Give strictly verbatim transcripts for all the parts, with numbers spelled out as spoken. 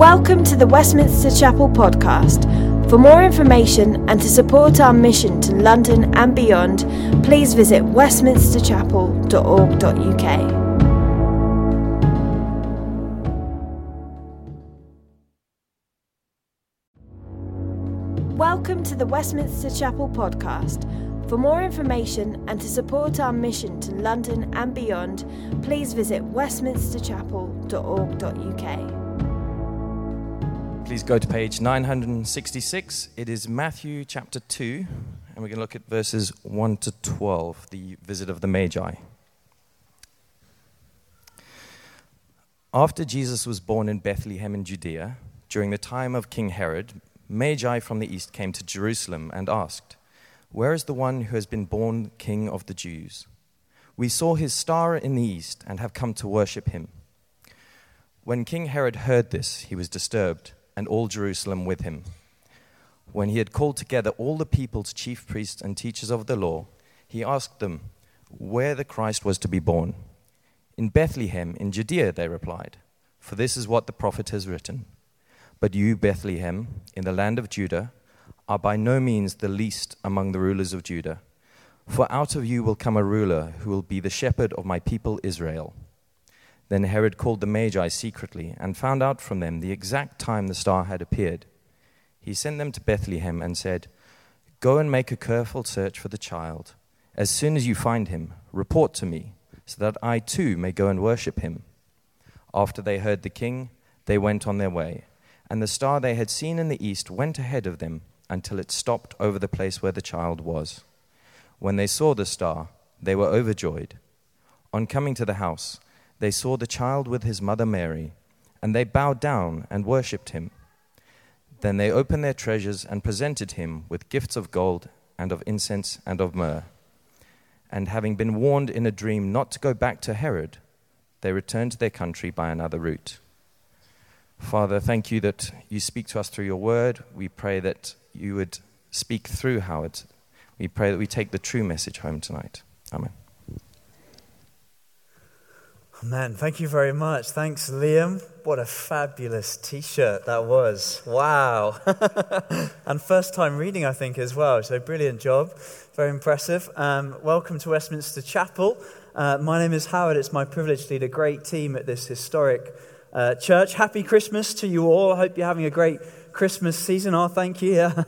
Welcome to the Westminster Chapel podcast. For more information and to support our mission to London and beyond, please visit westminster chapel dot org dot u k. Welcome to the Westminster Chapel podcast. For more information and to support our mission to London and beyond, please visit westminster chapel dot org dot u k. Please go to page nine hundred sixty-six. It is Matthew chapter two, and we're going to look at verses one to twelve, the visit of the Magi. After Jesus was born in Bethlehem in Judea, during the time of King Herod, Magi from the east came to Jerusalem and asked, "Where is the one who has been born King of the Jews? We saw his star in the east and have come to worship him." When King Herod heard this, he was disturbed, and all Jerusalem with him. When he had called together all the people's chief priests and teachers of the law, he asked them where the Christ was to be born. "In Bethlehem in Judea," they replied, "for this is what the prophet has written. But you, Bethlehem, in the land of Judah, are by no means the least among the rulers of Judah. For out of you will come a ruler who will be the shepherd of my people Israel." Then Herod called the Magi secretly and found out from them the exact time the star had appeared. He sent them to Bethlehem and said, "Go and make a careful search for the child. As soon as you find him, report to me, so that I too may go and worship him." After they heard the king, they went on their way. And the star they had seen in the east went ahead of them until it stopped over the place where the child was. When they saw the star, they were overjoyed. On coming to the house, they saw the child with his mother Mary, and they bowed down and worshipped him. Then they opened their treasures and presented him with gifts of gold and of incense and of myrrh. And having been warned in a dream not to go back to Herod, they returned to their country by another route. Father, thank you that you speak to us through your word. We pray that you would speak through Howard. We pray that we take the true message home tonight. Amen. Amen. Thank you very much. Thanks, Liam. What a fabulous t-shirt that was. Wow. And first time reading, I think, as well. So brilliant job. Very impressive. Um, welcome to Westminster Chapel. Uh, my name is Howard. It's my privilege to lead a great team at this historic Uh, church. Happy Christmas to you all. I hope you're having a great Christmas season. Oh, thank you. Yeah.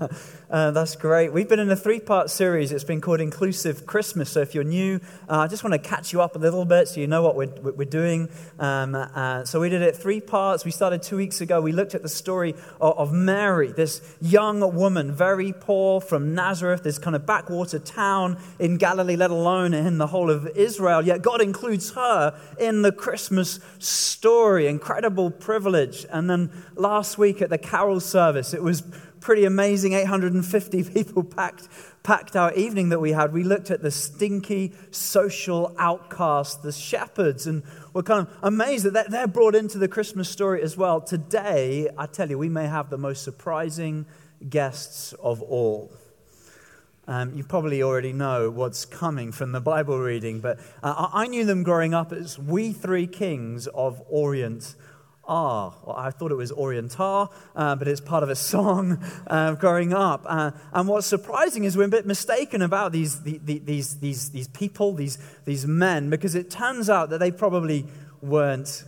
uh, that's great. We've been in a three-part series. It's been called Inclusive Christmas. So if you're new, uh, I just want to catch you up a little bit so you know what we're, we're doing. Um, uh, so we did it three parts. We started two weeks ago. We looked at the story of, of Mary, this young woman, very poor from Nazareth, this kind of backwater town in Galilee, let alone in the whole of Israel. Yet God includes her in the Christmas story. Incredible privilege. And then last week at the carol service, it was pretty amazing. eight hundred fifty people packed packed our evening that we had. We looked at the stinky social outcast, the shepherds, and we're kind of amazed that they're brought into the Christmas story as well. Today, I tell you, we may have the most surprising guests of all. Um, you probably already know what's coming from the Bible reading, but uh, I knew them growing up as we three kings of Orient. Ah, well, I thought it was Orientar, uh, but it's part of a song uh, growing up. Uh, and what's surprising is we're a bit mistaken about these, the, the, these these these people, these these men, because it turns out that they probably weren't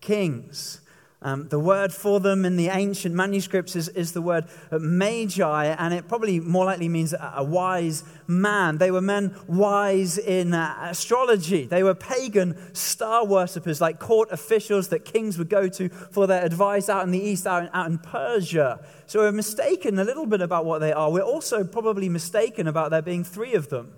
kings. Um, the word for them in the ancient manuscripts is, is the word magi, and it probably more likely means a, a wise man. They were men wise in uh, astrology. They were pagan star worshippers, like court officials that kings would go to for their advice out in the east, out in, out in Persia. So we're mistaken a little bit about what they are. We're also probably mistaken about there being three of them.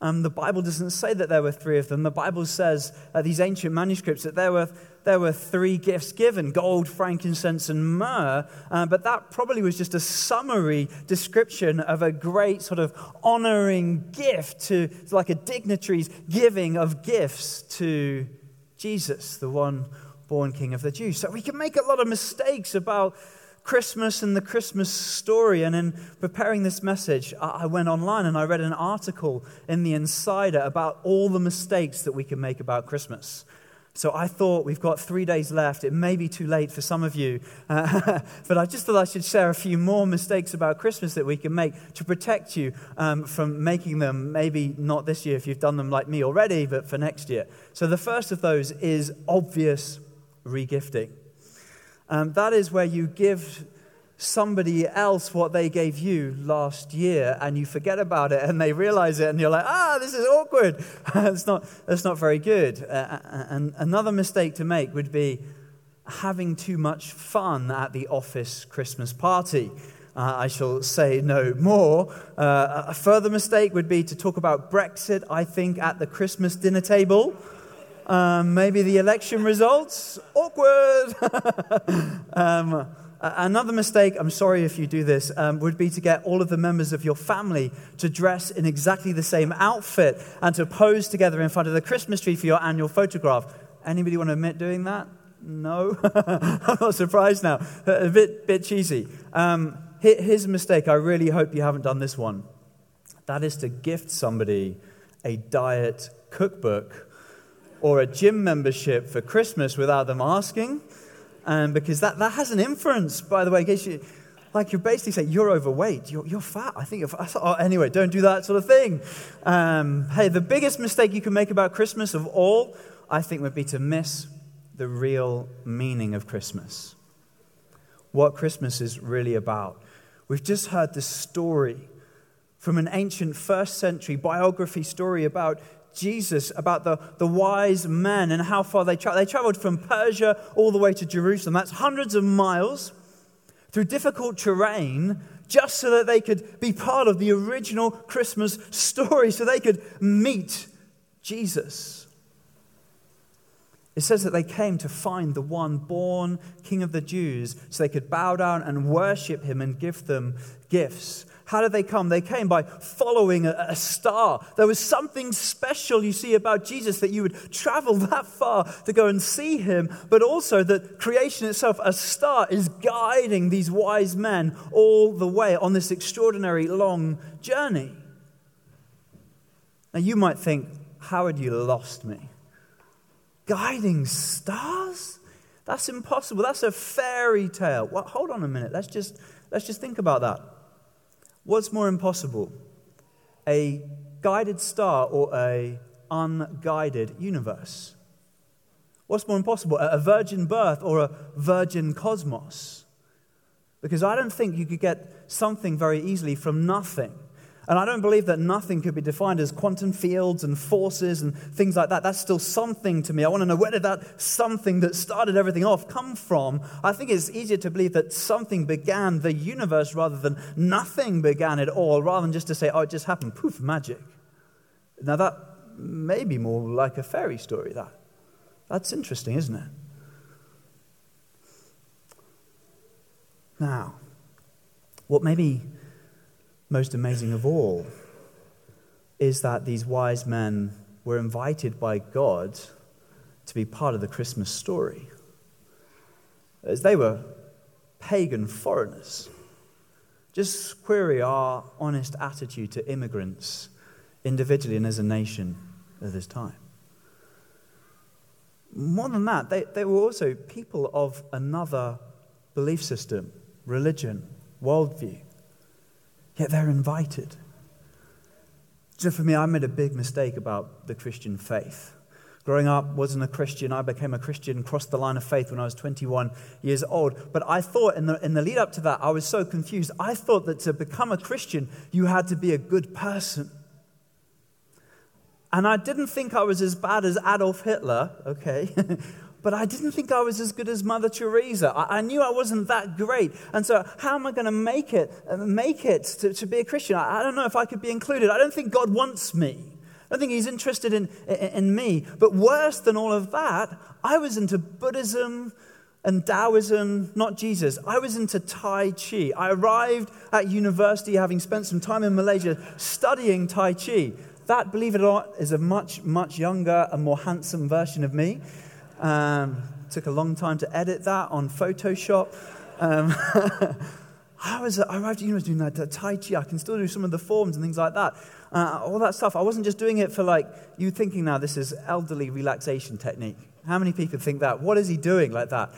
Um, the Bible doesn't say that there were three of them. The Bible says, uh, these ancient manuscripts, that there were there were three gifts given, gold, frankincense, and myrrh. Uh, but that probably was just a summary description of a great sort of honoring gift to, to like a dignitary's giving of gifts to Jesus, the one born King of the Jews. So we can make a lot of mistakes about Christmas and the Christmas story. And in preparing this message, I went online and I read an article in The Insider about all the mistakes that we can make about Christmas. So I thought, we've got three days left. It may be too late for some of you. Uh, but I just thought I should share a few more mistakes about Christmas that we can make to protect you um, from making them, maybe not this year if you've done them like me already, but for next year. So the first of those is obvious regifting. Um, that is where you give somebody else what they gave you last year, and you forget about it, and they realize it, and you're like, ah, this is awkward. It's not, that's not very good. Uh, and another mistake to make would be having too much fun at the office Christmas party. Uh, I shall say no more. Uh, a further mistake would be to talk about Brexit, I think, at the Christmas dinner table. Um, maybe the election results. Awkward. um Another mistake, I'm sorry if you do this, um, would be to get all of the members of your family to dress in exactly the same outfit and to pose together in front of the Christmas tree for your annual photograph. Anybody want to admit doing that? No? I'm not surprised now. A bit bit cheesy. Um, here's a mistake. I really hope you haven't done this one. That is to gift somebody a diet cookbook or a gym membership for Christmas without them asking. Um, because that, that has an inference, by the way. In case you, like, you're basically saying, you're overweight, you're, you're fat, I think you're fat. Oh, anyway, don't do that sort of thing. Um, hey, the biggest mistake you can make about Christmas of all, I think, would be to miss the real meaning of Christmas. What Christmas is really about. We've just heard this story from an ancient first century biography story about Jesus, about the, the wise men and how far they traveled. They traveled from Persia all the way to Jerusalem. That's hundreds of miles through difficult terrain just so that they could be part of the original Christmas story, so they could meet Jesus. It says that they came to find the one born King of the Jews so they could bow down and worship him and give them gifts. How did they come? They came by following a, a star. There was something special, you see, about Jesus, that you would travel that far to go and see him, but also that creation itself, a star, is guiding these wise men all the way on this extraordinary long journey. Now, you might think, Howard, you lost me. Guiding stars? That's impossible. That's a fairy tale. Well, hold on a minute. Let's just, let's just think about that. What's more impossible, a guided star or a unguided universe? What's more impossible, a virgin birth or a virgin cosmos? Because I don't think you could get something very easily from nothing. And I don't believe that nothing could be defined as quantum fields and forces and things like that. That's still something to me. I want to know, where did that something that started everything off come from? I think it's easier to believe that something began the universe rather than nothing began it all, rather than just to say, oh, it just happened, poof, magic. Now that may be more like a fairy story, that. That's interesting, isn't it? Now, what maybe most amazing of all is that these wise men were invited by God to be part of the Christmas story, as they were pagan foreigners. Just query our honest attitude to immigrants individually and as a nation at this time. More than that, they, they were also people of another belief system, religion, worldview. Yet they're invited. So for me, I made a big mistake about the Christian faith. Growing up, wasn't a Christian. I became a Christian, crossed the line of faith when I was twenty-one years old. But I thought in the in the lead up to that, I was so confused. I thought that to become a Christian, you had to be a good person. And I didn't think I was as bad as Adolf Hitler. Okay. But I didn't think I was as good as Mother Teresa. I, I knew I wasn't that great. And so how am I going to make it make it to, to be a Christian? I, I don't know if I could be included. I don't think God wants me. I don't think he's interested in, in, in me. But worse than all of that, I was into Buddhism and Taoism, not Jesus. I was into Tai Chi. I arrived at university having spent some time in Malaysia studying Tai Chi. That, believe it or not, is a much, much younger and more handsome version of me. Um, took a long time to edit that on Photoshop. Um, I was I arrived at university doing that Tai Chi. I can still do some of the forms and things like that. Uh, all that stuff. I wasn't just doing it for, like, you thinking now this is elderly relaxation technique. How many people think that? What is he doing like that?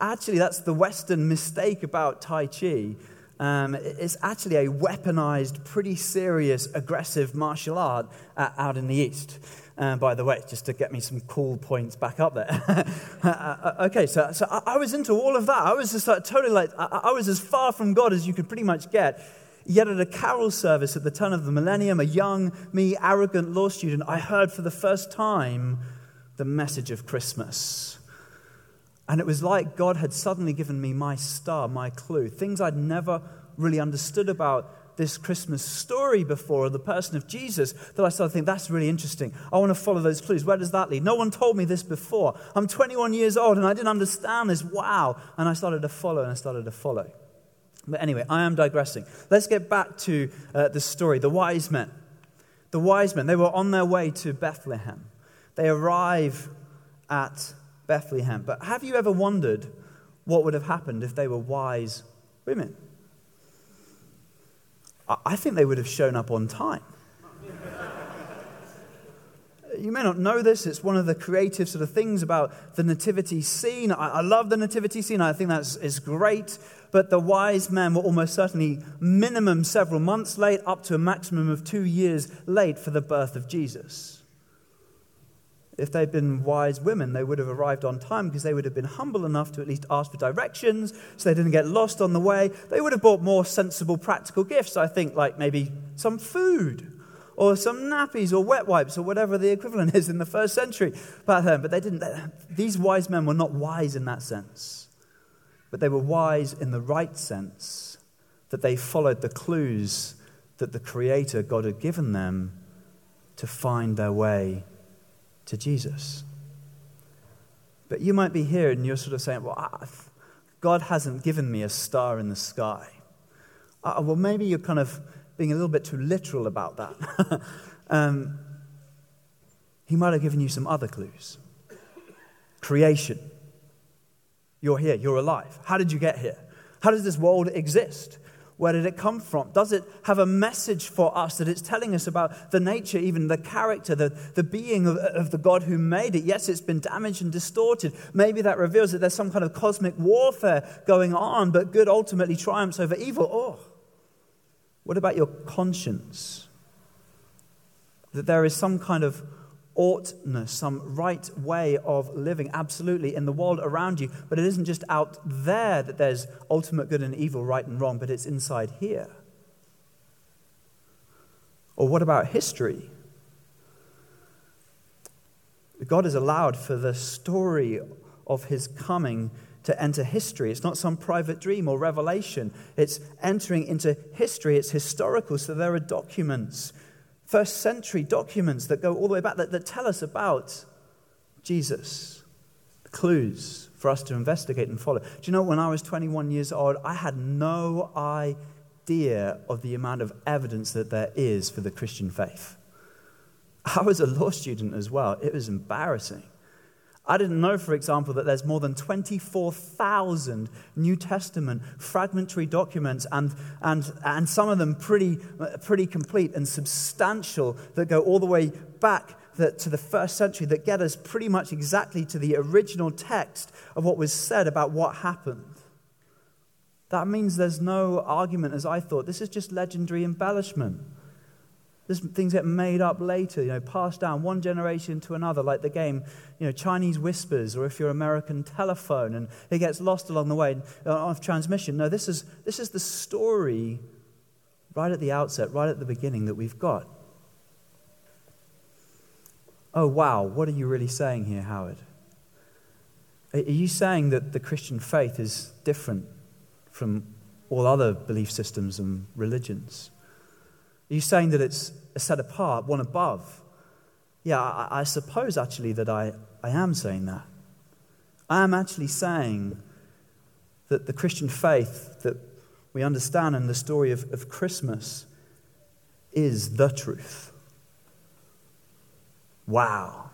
Actually, that's the Western mistake about Tai Chi. Um, it's actually a weaponized, pretty serious, aggressive martial art uh, out in the East. Um, by the way, just to get me some cool points back up there. uh, okay, so so I, I was into all of that. I was just like, totally like, I, I was as far from God as you could pretty much get. Yet at a carol service at the turn of the millennium, a young, me, arrogant law student, I heard for the first time the message of Christmas. And it was like God had suddenly given me my star, my clue, things I'd never really understood about this Christmas story before, or the person of Jesus, that I started thinking, that's really interesting. I want to follow those clues. Where does that lead? No one told me this before. I'm twenty-one years old and I didn't understand this. Wow. And I started to follow and I started to follow. But anyway, I am digressing. Let's get back to uh, the story. The wise men. The wise men, they were on their way to Bethlehem. They arrive at Bethlehem. But have you ever wondered what would have happened if they were wise women? I think they would have shown up on time. You may not know this. It's one of the creative sort of things about the nativity scene. I, I love the nativity scene. I think that's is great. But the wise men were almost certainly minimum several months late, up to a maximum of two years late for the birth of Jesus. If they'd been wise women, they would have arrived on time because they would have been humble enough to at least ask for directions so they didn't get lost on the way. They would have bought more sensible, practical gifts, I think, like maybe some food or some nappies or wet wipes or whatever the equivalent is in the first century. But they didn't. These wise men were not wise in that sense, but they were wise in the right sense, that they followed the clues that the Creator, God, had given them to find their way to Jesus. But you might be here and you're sort of saying, well, I, God hasn't given me a star in the sky. Uh, well, maybe you're kind of being a little bit too literal about that. um, he might have given you some other clues. Creation. You're here. You're alive. How did you get here? How does this world exist? Where did it come from? Does it have a message for us that it's telling us about the nature, even the character, the, the being of, of the God who made it? Yes, it's been damaged and distorted. Maybe that reveals that there's some kind of cosmic warfare going on, but good ultimately triumphs over evil. Or what about your conscience? That there is some kind of oughtness, some right way of living, absolutely, in the world around you. But it isn't just out there that there's ultimate good and evil, right and wrong, but it's inside here. Or what about history? God has allowed for the story of his coming to enter history. It's not some private dream or revelation. It's entering into history. It's historical, so there are documents, first century documents that go all the way back, that, that tell us about Jesus. Clues for us to investigate and follow. Do you know, when I was twenty-one years old, I had no idea of the amount of evidence that there is for the Christian faith. I was a law student as well. It was embarrassing. I didn't know, for example, that there's more than twenty-four thousand New Testament fragmentary documents, and and and some of them pretty pretty complete and substantial, that go all the way back to the first century, that get us pretty much exactly to the original text of what was said about what happened. That means there's no argument, as I thought. This is just legendary embellishment. There's things get made up later, you know, passed down one generation to another, like the game, you know, Chinese Whispers, or if you're American, Telephone, and it gets lost along the way of transmission. No, this is this is the story right at the outset, right at the beginning that we've got. Oh, wow, what are you really saying here, Howard? Are you saying that the Christian faith is different from all other belief systems and religions? Are you saying that it's set apart, one above? Yeah, I, I suppose actually that I, I am saying that. I am actually saying that the Christian faith that we understand in the story of, of Christmas is the truth. Wow.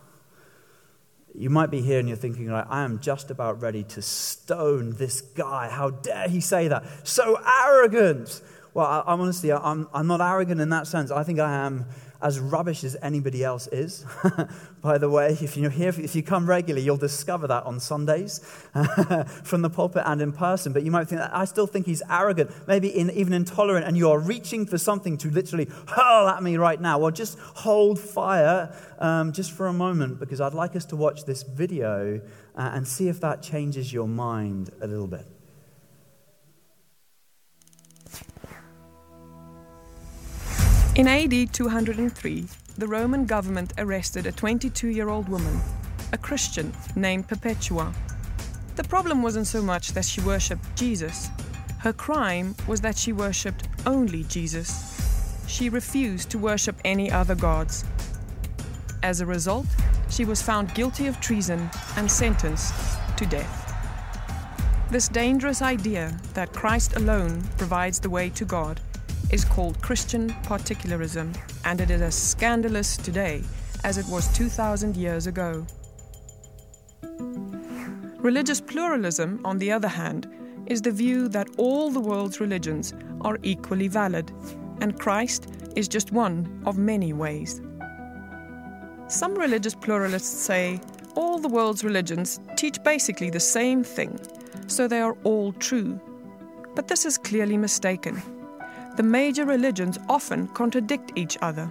You might be here and you're thinking, like, I am just about ready to stone this guy. How dare he say that? So arrogant! Well, I, I'm honestly, I'm, I'm not arrogant in that sense. I think I am as rubbish as anybody else is. By the way, if you're here, if you come regularly, you'll discover that on Sundays from the pulpit and in person. But you might think, I still think he's arrogant, maybe in, even intolerant, and you are reaching for something to literally hurl at me right now. Well, just hold fire um, just for a moment, because I'd like us to watch this video uh, and see if that changes your mind a little bit. In A D two hundred three, the Roman government arrested a twenty-two-year-old woman, a Christian named Perpetua. The problem wasn't so much that she worshipped Jesus. Her crime was that she worshipped only Jesus. She refused to worship any other gods. As a result, she was found guilty of treason and sentenced to death. This dangerous idea that Christ alone provides the way to God is called Christian particularism, and it is as scandalous today as it was two thousand years ago. Religious pluralism, on the other hand, is the view that all the world's religions are equally valid, and Christ is just one of many ways. Some religious pluralists say all the world's religions teach basically the same thing, so they are all true. But this is clearly mistaken. The major religions often contradict each other.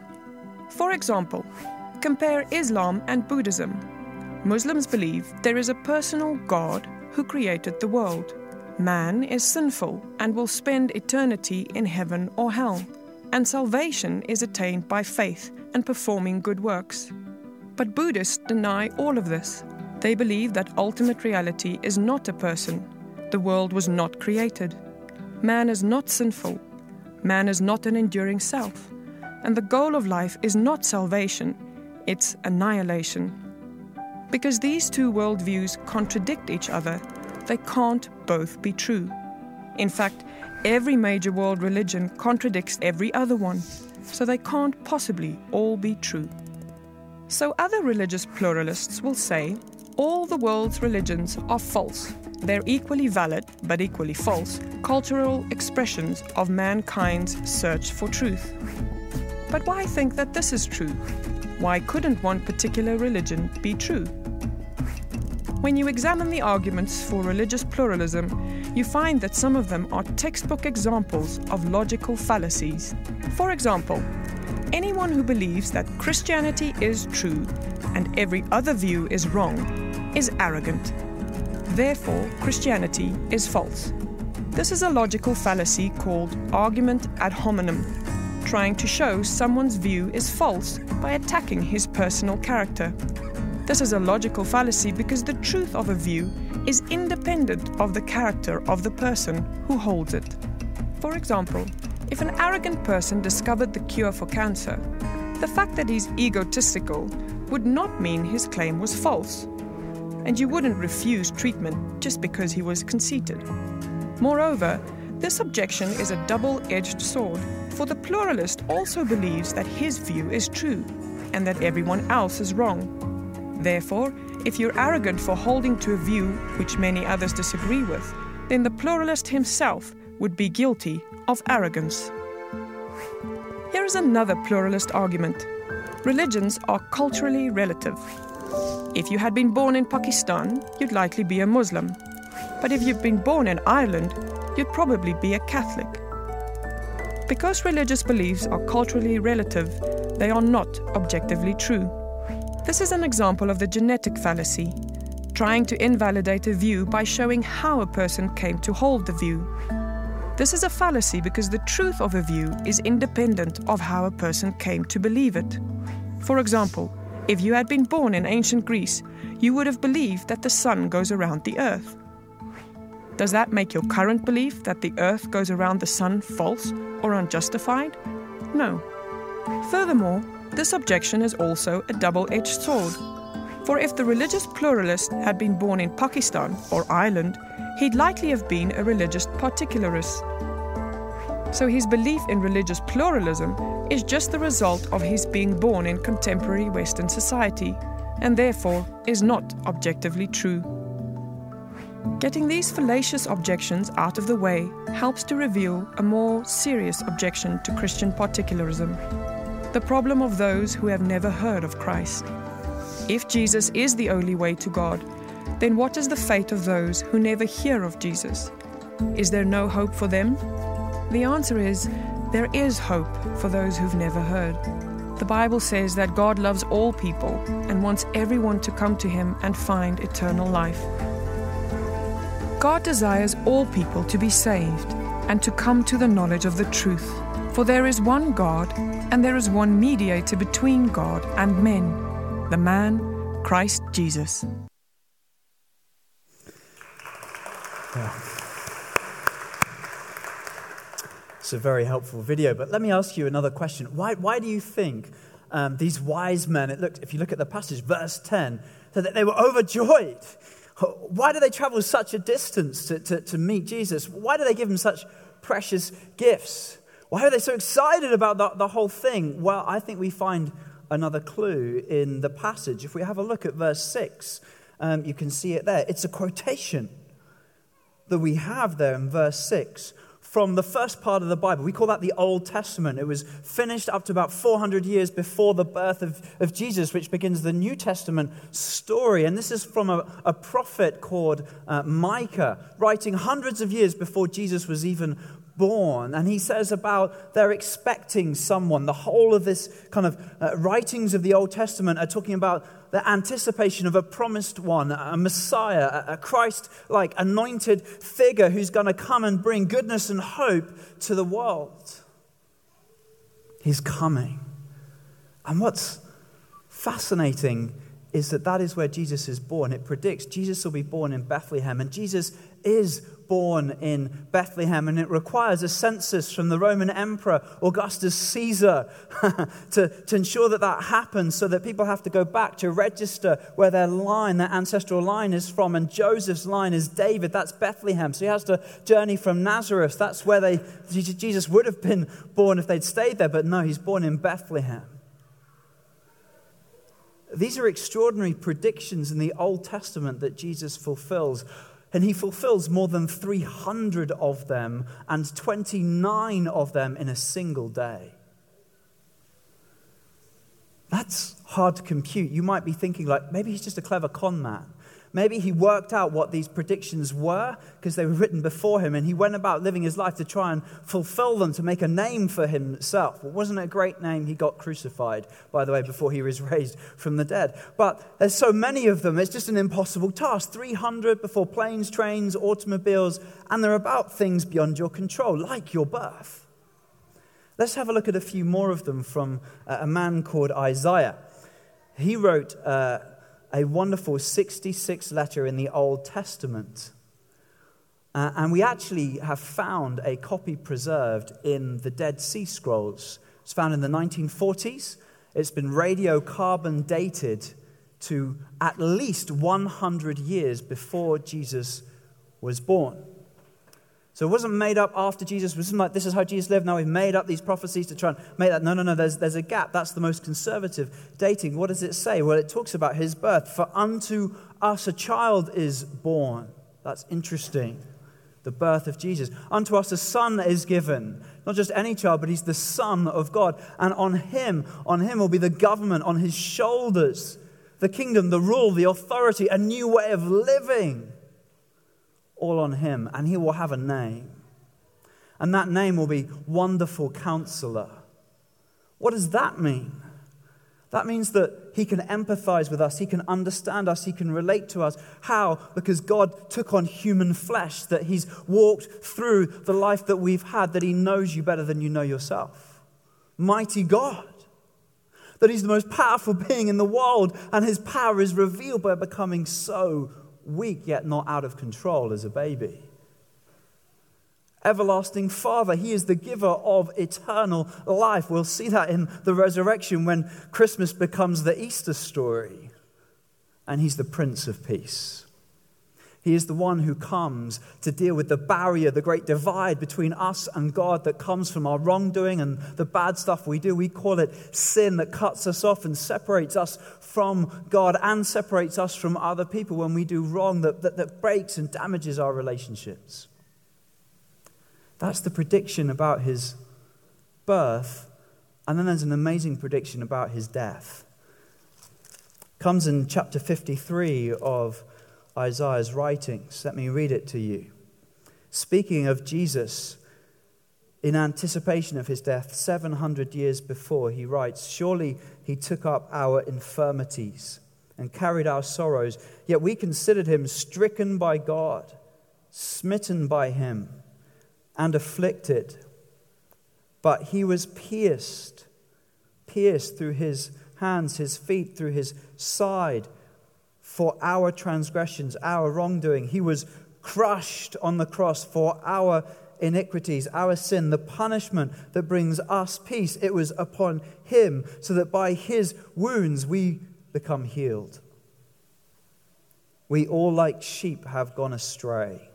For example, compare Islam and Buddhism. Muslims believe there is a personal God who created the world. Man is sinful and will spend eternity in heaven or hell, and salvation is attained by faith and performing good works. But Buddhists deny all of this. They believe that ultimate reality is not a person. The world was not created. Man is not sinful. Man is not an enduring self, and the goal of life is not salvation, it's annihilation. Because these two worldviews contradict each other, they can't both be true. In fact, every major world religion contradicts every other one, so they can't possibly all be true. So other religious pluralists will say, all the world's religions are false. They're equally valid, but equally false, cultural expressions of mankind's search for truth. But why think that this is true? Why couldn't one particular religion be true? When you examine the arguments for religious pluralism, you find that some of them are textbook examples of logical fallacies. For example, anyone who believes that Christianity is true and every other view is wrong is arrogant. Therefore, Christianity is false. This is a logical fallacy called argument ad hominem, trying to show someone's view is false by attacking his personal character. This is a logical fallacy because the truth of a view is independent of the character of the person who holds it. For example, if an arrogant person discovered the cure for cancer, the fact that he's egotistical would not mean his claim was false. And you wouldn't refuse treatment just because he was conceited. Moreover, this objection is a double-edged sword, for the pluralist also believes that his view is true and that everyone else is wrong. Therefore, if you're arrogant for holding to a view which many others disagree with, then the pluralist himself would be guilty of arrogance. Here is another pluralist argument. Religions are culturally relative. If you had been born in Pakistan, you'd likely be a Muslim. But if you've been born in Ireland, you'd probably be a Catholic. Because religious beliefs are culturally relative, they are not objectively true. This is an example of the genetic fallacy, trying to invalidate a view by showing how a person came to hold the view. This is a fallacy because the truth of a view is independent of how a person came to believe it. For example, if you had been born in ancient Greece, you would have believed that the sun goes around the earth. Does that make your current belief that the earth goes around the sun false or unjustified? No. Furthermore, this objection is also a double-edged sword. For if the religious pluralist had been born in Pakistan or Ireland, he'd likely have been a religious particularist. So his belief in religious pluralism is just the result of his being born in contemporary Western society, and therefore is not objectively true. Getting these fallacious objections out of the way helps to reveal a more serious objection to Christian particularism. the problem of those who have never heard of Christ. If Jesus is the only way to God, then what is the fate of those who never hear of Jesus? Is there no hope for them? The answer is, there is hope for those who've never heard. The Bible says that God loves all people and wants everyone to come to Him and find eternal life. God desires all people to be saved and to come to the knowledge of the truth. For there is one God, and there is one mediator between God and men, the man, Christ Jesus. Yeah. It's a very helpful video, but let me ask you another question. Why, why do you think um, these wise men, it looked, if you look at the passage, verse ten, said that they were overjoyed? Why do they travel such a distance to, to, to meet Jesus? Why do they give him such precious gifts? Why are they so excited about the, the whole thing? Well, I think we find another clue in the passage. If we have a look at verse six, um, you can see it there. It's a quotation that we have there in verse six. From the first part of the Bible. We call that the Old Testament. It was finished up to about four hundred years before the birth of, of Jesus, which begins the New Testament story. And this is from a, a prophet called uh, Micah, writing hundreds of years before Jesus was even born. And he says about they're expecting someone. The whole of this kind of uh, writings of the Old Testament are talking about the anticipation of a promised one, a Messiah, a Christ-like anointed figure who's going to come and bring goodness and hope to the world. He's coming. And what's fascinating is that that is where Jesus is born. It predicts Jesus will be born in Bethlehem, and Jesus is born in Bethlehem, and it requires a census from the Roman Emperor Augustus Caesar to, to ensure that that happens, so that people have to go back to register where their line, their ancestral line is from, and Joseph's line is David, that's Bethlehem. So he has to journey from Nazareth. That's where they Jesus would have been born if they'd stayed there, but no, he's born in Bethlehem. These are extraordinary predictions in the Old Testament that Jesus fulfills. And he fulfills more than three hundred of them, and twenty-nine of them in a single day. That's hard to compute. You might be thinking, like, maybe he's just a clever con man. Maybe he worked out what these predictions were because they were written before him, and he went about living his life to try and fulfill them, to make a name for himself. Well, wasn't it a great name? He got crucified, by the way, before he was raised from the dead. But there's so many of them, it's just an impossible task. three hundred before planes, trains, automobiles, and they're about things beyond your control, like your birth. Let's have a look at a few more of them from a man called Isaiah. He wrote Uh, a wonderful sixty-six letter in the Old Testament. Uh, and we actually have found a copy preserved in the Dead Sea Scrolls. It's found in the nineteen forties. It's been radiocarbon dated to at least one hundred years before Jesus was born. So it wasn't made up after Jesus. It wasn't like, this is how Jesus lived, now we've made up these prophecies to try and make that. No, no, no, there's, there's a gap. That's the most conservative dating. What does it say? Well, it talks about his birth. For unto us a child is born. That's interesting. The birth of Jesus. Unto us a son is given. Not just any child, but he's the Son of God. And on him, on him will be the government, on his shoulders, the kingdom, the rule, the authority, a new way of living. All on him, and he will have a name. And that name will be Wonderful Counselor. What does that mean? That means that he can empathize with us, he can understand us, he can relate to us. How? Because God took on human flesh, that he's walked through the life that we've had, that he knows you better than you know yourself. Mighty God. That he's the most powerful being in the world, and his power is revealed by becoming so weak, yet not out of control as a baby. Everlasting Father, he is the giver of eternal life. We'll see that in the resurrection when Christmas becomes the Easter story. And he's the Prince of Peace. He is the one who comes to deal with the barrier, the great divide between us and God that comes from our wrongdoing and the bad stuff we do. We call it sin, that cuts us off and separates us from God and separates us from other people when we do wrong, that, that, that breaks and damages our relationships. That's the prediction about his birth And then there's an amazing prediction about his death. It comes in chapter fifty-three of Isaiah's writings. Let me read it to you. Speaking of Jesus, in anticipation of his death, seven hundred years before, he writes, "Surely he took up our infirmities and carried our sorrows, yet we considered him stricken by God, smitten by him, and afflicted. But he was pierced, pierced through his hands, his feet, through his side, for our transgressions, our wrongdoing. He was crushed on the cross for our iniquities, our sin, the punishment that brings us peace. It was upon him, so that by his wounds we become healed. We all like sheep have gone astray.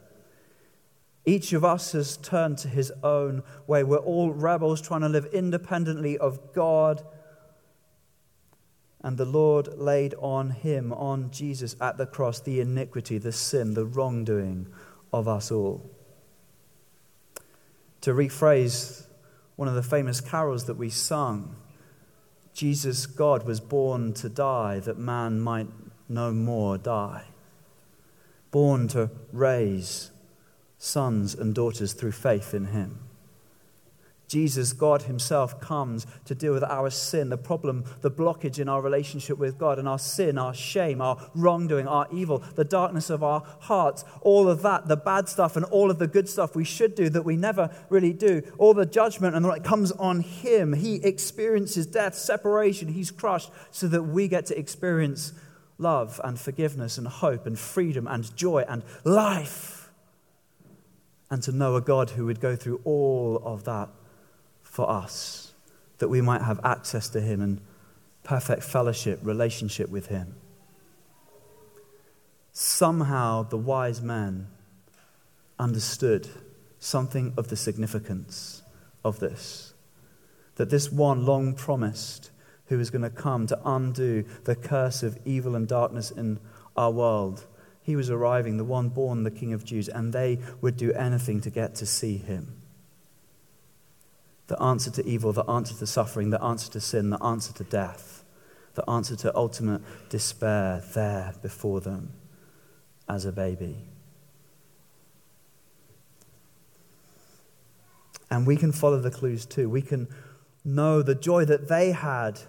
Each of us has turned to his own way. We're all rebels trying to live independently of God. And the Lord laid on him, on Jesus at the cross, the iniquity, the sin, the wrongdoing of us all." To rephrase one of the famous carols that we sung, Jesus, God, was born to die that man might no more die. Born to raise sons and daughters through faith in him. Jesus, God himself, comes to deal with our sin, the problem, the blockage in our relationship with God, and our sin, our shame, our wrongdoing, our evil, the darkness of our hearts, all of that, the bad stuff and all of the good stuff we should do that we never really do, all the judgment and the right comes on him. He experiences death, separation. He's crushed so that we get to experience love and forgiveness and hope and freedom and joy and life, and to know a God who would go through all of that for us, that we might have access to him and perfect fellowship, relationship with him. Somehow the wise men understood something of the significance of this, that this one long promised who is going to come to undo the curse of evil and darkness in our world, he was arriving, the one born the King of Jews, and they would do anything to get to see him. The answer to evil, the answer to suffering, the answer to sin, the answer to death, the answer to ultimate despair there before them as a baby. And we can follow the clues too. We can know the joy that they had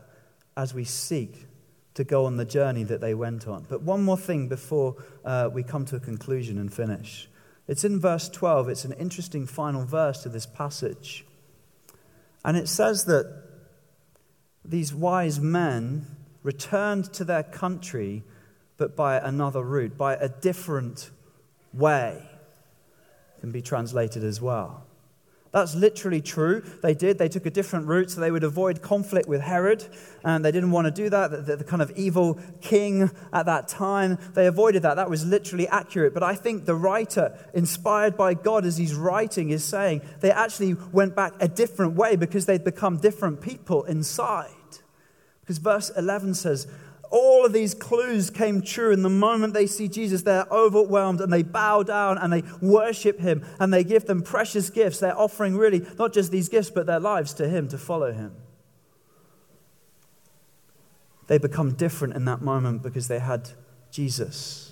as we seek to go on the journey that they went on. But one more thing before uh, we come to a conclusion and finish. It's in verse twelve. It's an interesting final verse to this passage. And it says that these wise men returned to their country, but by another route, by a different way. It can be translated as well. That's literally true. They did. They took a different route so they would avoid conflict with Herod. And they didn't want to do that, the, the, the kind of evil king at that time. They avoided that. That was literally accurate. But I think the writer, inspired by God as he's writing, is saying they actually went back a different way because they'd become different people inside. Because verse eleven says, all of these clues came true, and the moment they see Jesus, they're overwhelmed, and they bow down, and they worship him, and they give them precious gifts. They're offering really not just these gifts, but their lives to him, to follow him. They become different in that moment because they had Jesus.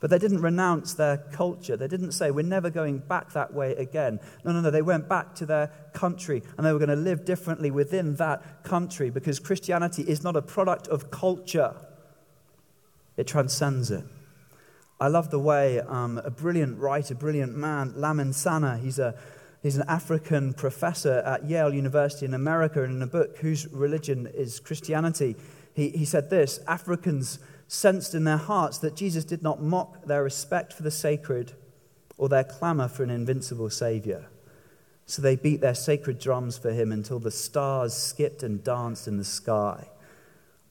But they didn't renounce their culture. They didn't say, we're never going back that way again. No, no, no. They went back to their country and they were going to live differently within that country because Christianity is not a product of culture. It transcends it. I love the way um, a brilliant writer, brilliant man, Lamin Sana, he's a He's an African professor at Yale University in America, and in a book whose religion is Christianity, he, he said this, Africans sensed in their hearts that Jesus did not mock their respect for the sacred or their clamor for an invincible savior. So they beat their sacred drums for him until the stars skipped and danced in the sky.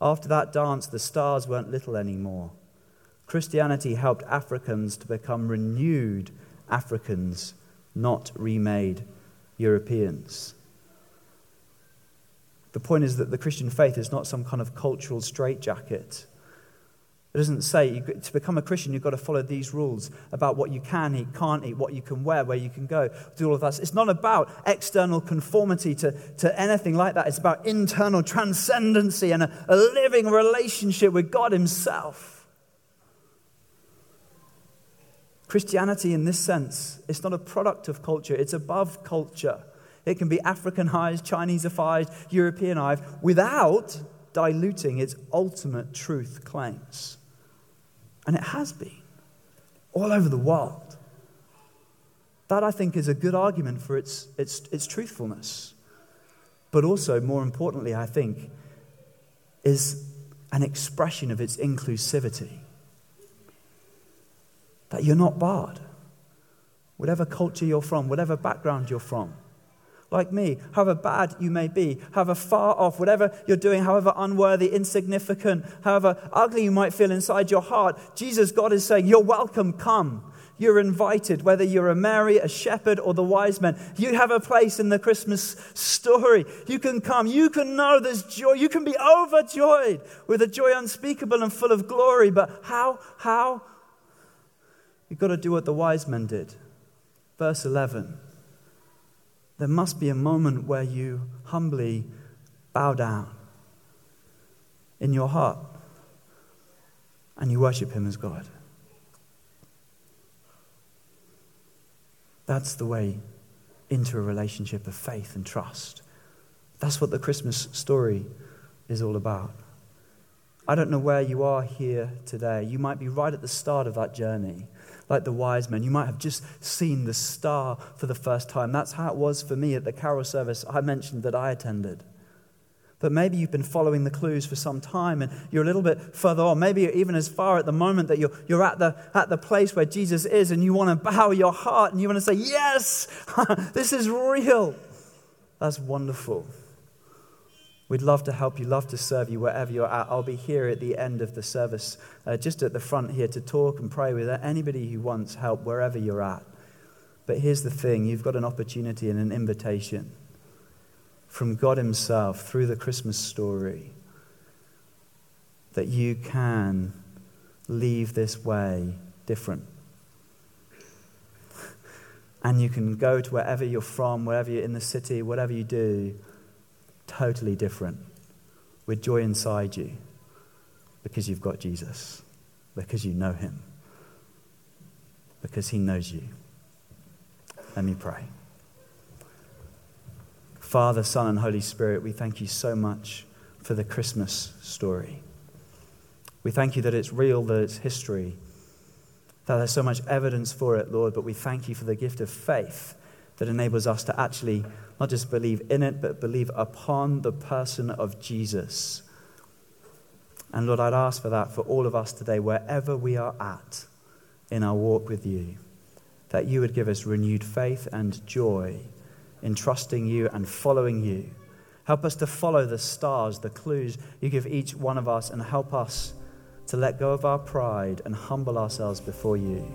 After that dance, the stars weren't little anymore. Christianity helped Africans to become renewed Africans, not remade Europeans. The point is that the Christian faith is not some kind of cultural straitjacket. It doesn't say to become a Christian, you've got to follow these rules about what you can eat, can't eat, what you can wear, where you can go, do all of that. It's not about external conformity to, to anything like that. It's about internal transcendency and a, a living relationship with God himself. Christianity, in this sense, it's not a product of culture. It's above culture. It can be Africanized, Chineseified, Europeanized without diluting its ultimate truth claims. And it has been all over the world. That, I think, is a good argument for its, its, its truthfulness. But also, more importantly, I think, is an expression of its inclusivity. That you're not barred. Whatever culture you're from, whatever background you're from, like me, however bad you may be, however far off, whatever you're doing, however unworthy, insignificant, however ugly you might feel inside your heart, Jesus, God is saying, you're welcome, come. You're invited, whether you're a Mary, a shepherd, or the wise men. You have a place in the Christmas story. You can come. You can know there's joy. You can be overjoyed with a joy unspeakable and full of glory. But how, how? You've got to do what the wise men did. Verse eleven. There must be a moment where you humbly bow down in your heart and you worship him as God. That's the way into a relationship of faith and trust. That's what the Christmas story is all about. I don't know where you are here today. You might be right at the start of that journey. Like the wise men, you might have just seen the star for the first time. That's how it was for me at the carol service I mentioned that I attended. But maybe you've been following the clues for some time and you're a little bit further on. Maybe you're even as far at the moment that you're you're at the at the place where Jesus is and you want to bow your heart and you want to say, yes, this is real. That's wonderful. We'd love to help you, love to serve you wherever you're at. I'll be here at the end of the service, uh, just at the front here to talk and pray with anybody who wants help wherever you're at. But here's the thing, you've got an opportunity and an invitation from God himself through the Christmas story that you can leave this way different. And you can go to wherever you're from, wherever you're in the city, whatever you do, totally different, with joy inside you, because you've got Jesus, because you know him, because he knows you. Let me pray. Father, Son, and Holy Spirit, we thank you so much for the Christmas story. We thank you that it's real, that it's history, that there's so much evidence for it, Lord, but we thank you for the gift of faith that enables us to actually not just believe in it, but believe upon the person of Jesus. And Lord, I'd ask for that for all of us today, wherever we are at in our walk with you, that you would give us renewed faith and joy in trusting you and following you. Help us to follow the stars, the clues you give each one of us, and help us to let go of our pride and humble ourselves before you,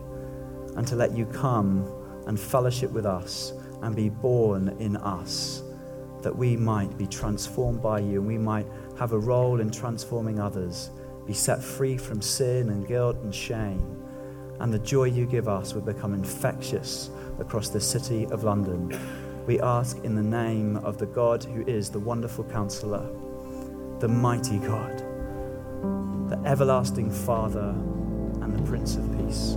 and to let you come and fellowship with us and be born in us, that we might be transformed by you and we might have a role in transforming others, be set free from sin and guilt and shame, and the joy you give us would become infectious across the city of London. We ask in the name of the God who is the wonderful counselor, the mighty God, the everlasting Father, and the Prince of Peace.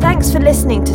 Thanks for listening to